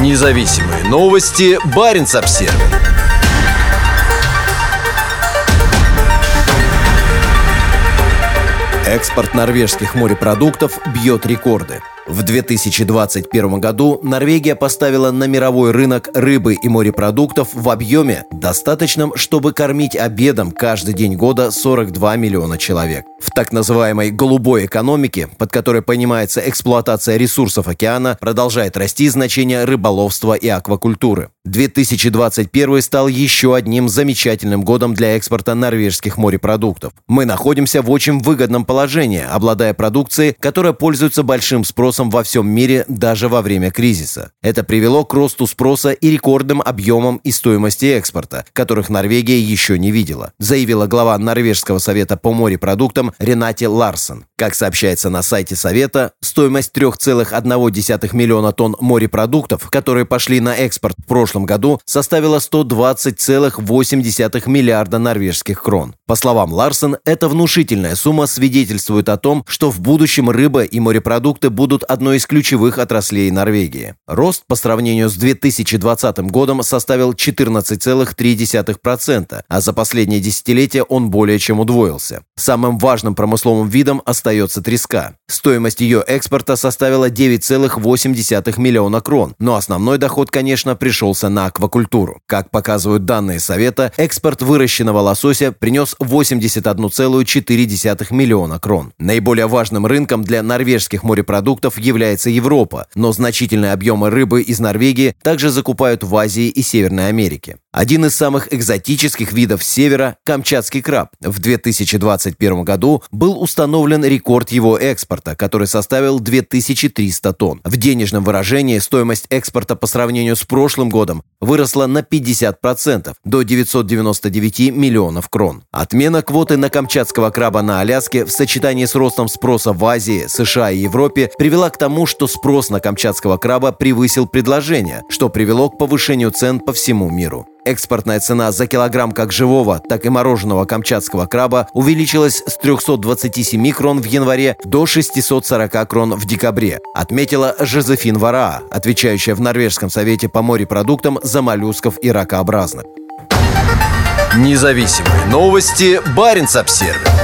Независимые новости. Barents Observer. Экспорт норвежских морепродуктов бьет рекорды. В 2021 году Норвегия поставила на мировой рынок рыбы и морепродуктов в объеме, достаточном, чтобы кормить обедом каждый день года 42 миллиона человек. В так называемой «голубой экономике», под которой понимается эксплуатация ресурсов океана, продолжает расти значение рыболовства и аквакультуры. 2021 стал еще одним замечательным годом для экспорта норвежских морепродуктов. Мы находимся в очень выгодном положении, обладая продукцией, которая пользуется большим спросом во всем мире даже во время кризиса. Это привело к росту спроса и рекордным объемам и стоимости экспорта, которых Норвегия еще не видела, заявила глава Норвежского совета по морепродуктам Ренате Ларсен. Как сообщается на сайте совета, стоимость 3,1 миллиона тонн морепродуктов, которые пошли на экспорт в прошлом году, составила 120,8 миллиарда норвежских крон. По словам Ларсен, эта внушительная сумма свидетельствует о том, что в будущем рыба и морепродукты будут одной из ключевых отраслей Норвегии. Рост по сравнению с 2020 годом составил 14,3%, а за последнее десятилетие он более чем удвоился. Самым важным промысловым видом остается треска. Стоимость ее экспорта составила 9,8 миллиона крон, но основной доход, конечно, пришелся на аквакультуру. Как показывают данные совета, экспорт выращенного лосося принес 81,4 миллиона крон. Наиболее важным рынком для норвежских морепродуктов является Европа, но значительные объемы рыбы из Норвегии также закупают в Азии и Северной Америке. Один из самых экзотических видов севера – камчатский краб. В 2021 году был установлен рекорд его экспорта, который составил 2300 тонн. В денежном выражении стоимость экспорта по сравнению с прошлым годом выросла на 50%, до 999 миллионов крон. Отмена квоты на камчатского краба на Аляске в сочетании с ростом спроса в Азии, США и Европе привела к тому, что спрос на камчатского краба превысил предложение, что привело к повышению цен по всему миру. Экспортная цена за килограмм как живого, так и мороженого камчатского краба увеличилась с 327 крон в январе до 640 крон в декабре, отметила Жозефин Вара, отвечающая в Норвежском совете по морепродуктам за моллюсков и ракообразных. Независимые новости. Barents Observer.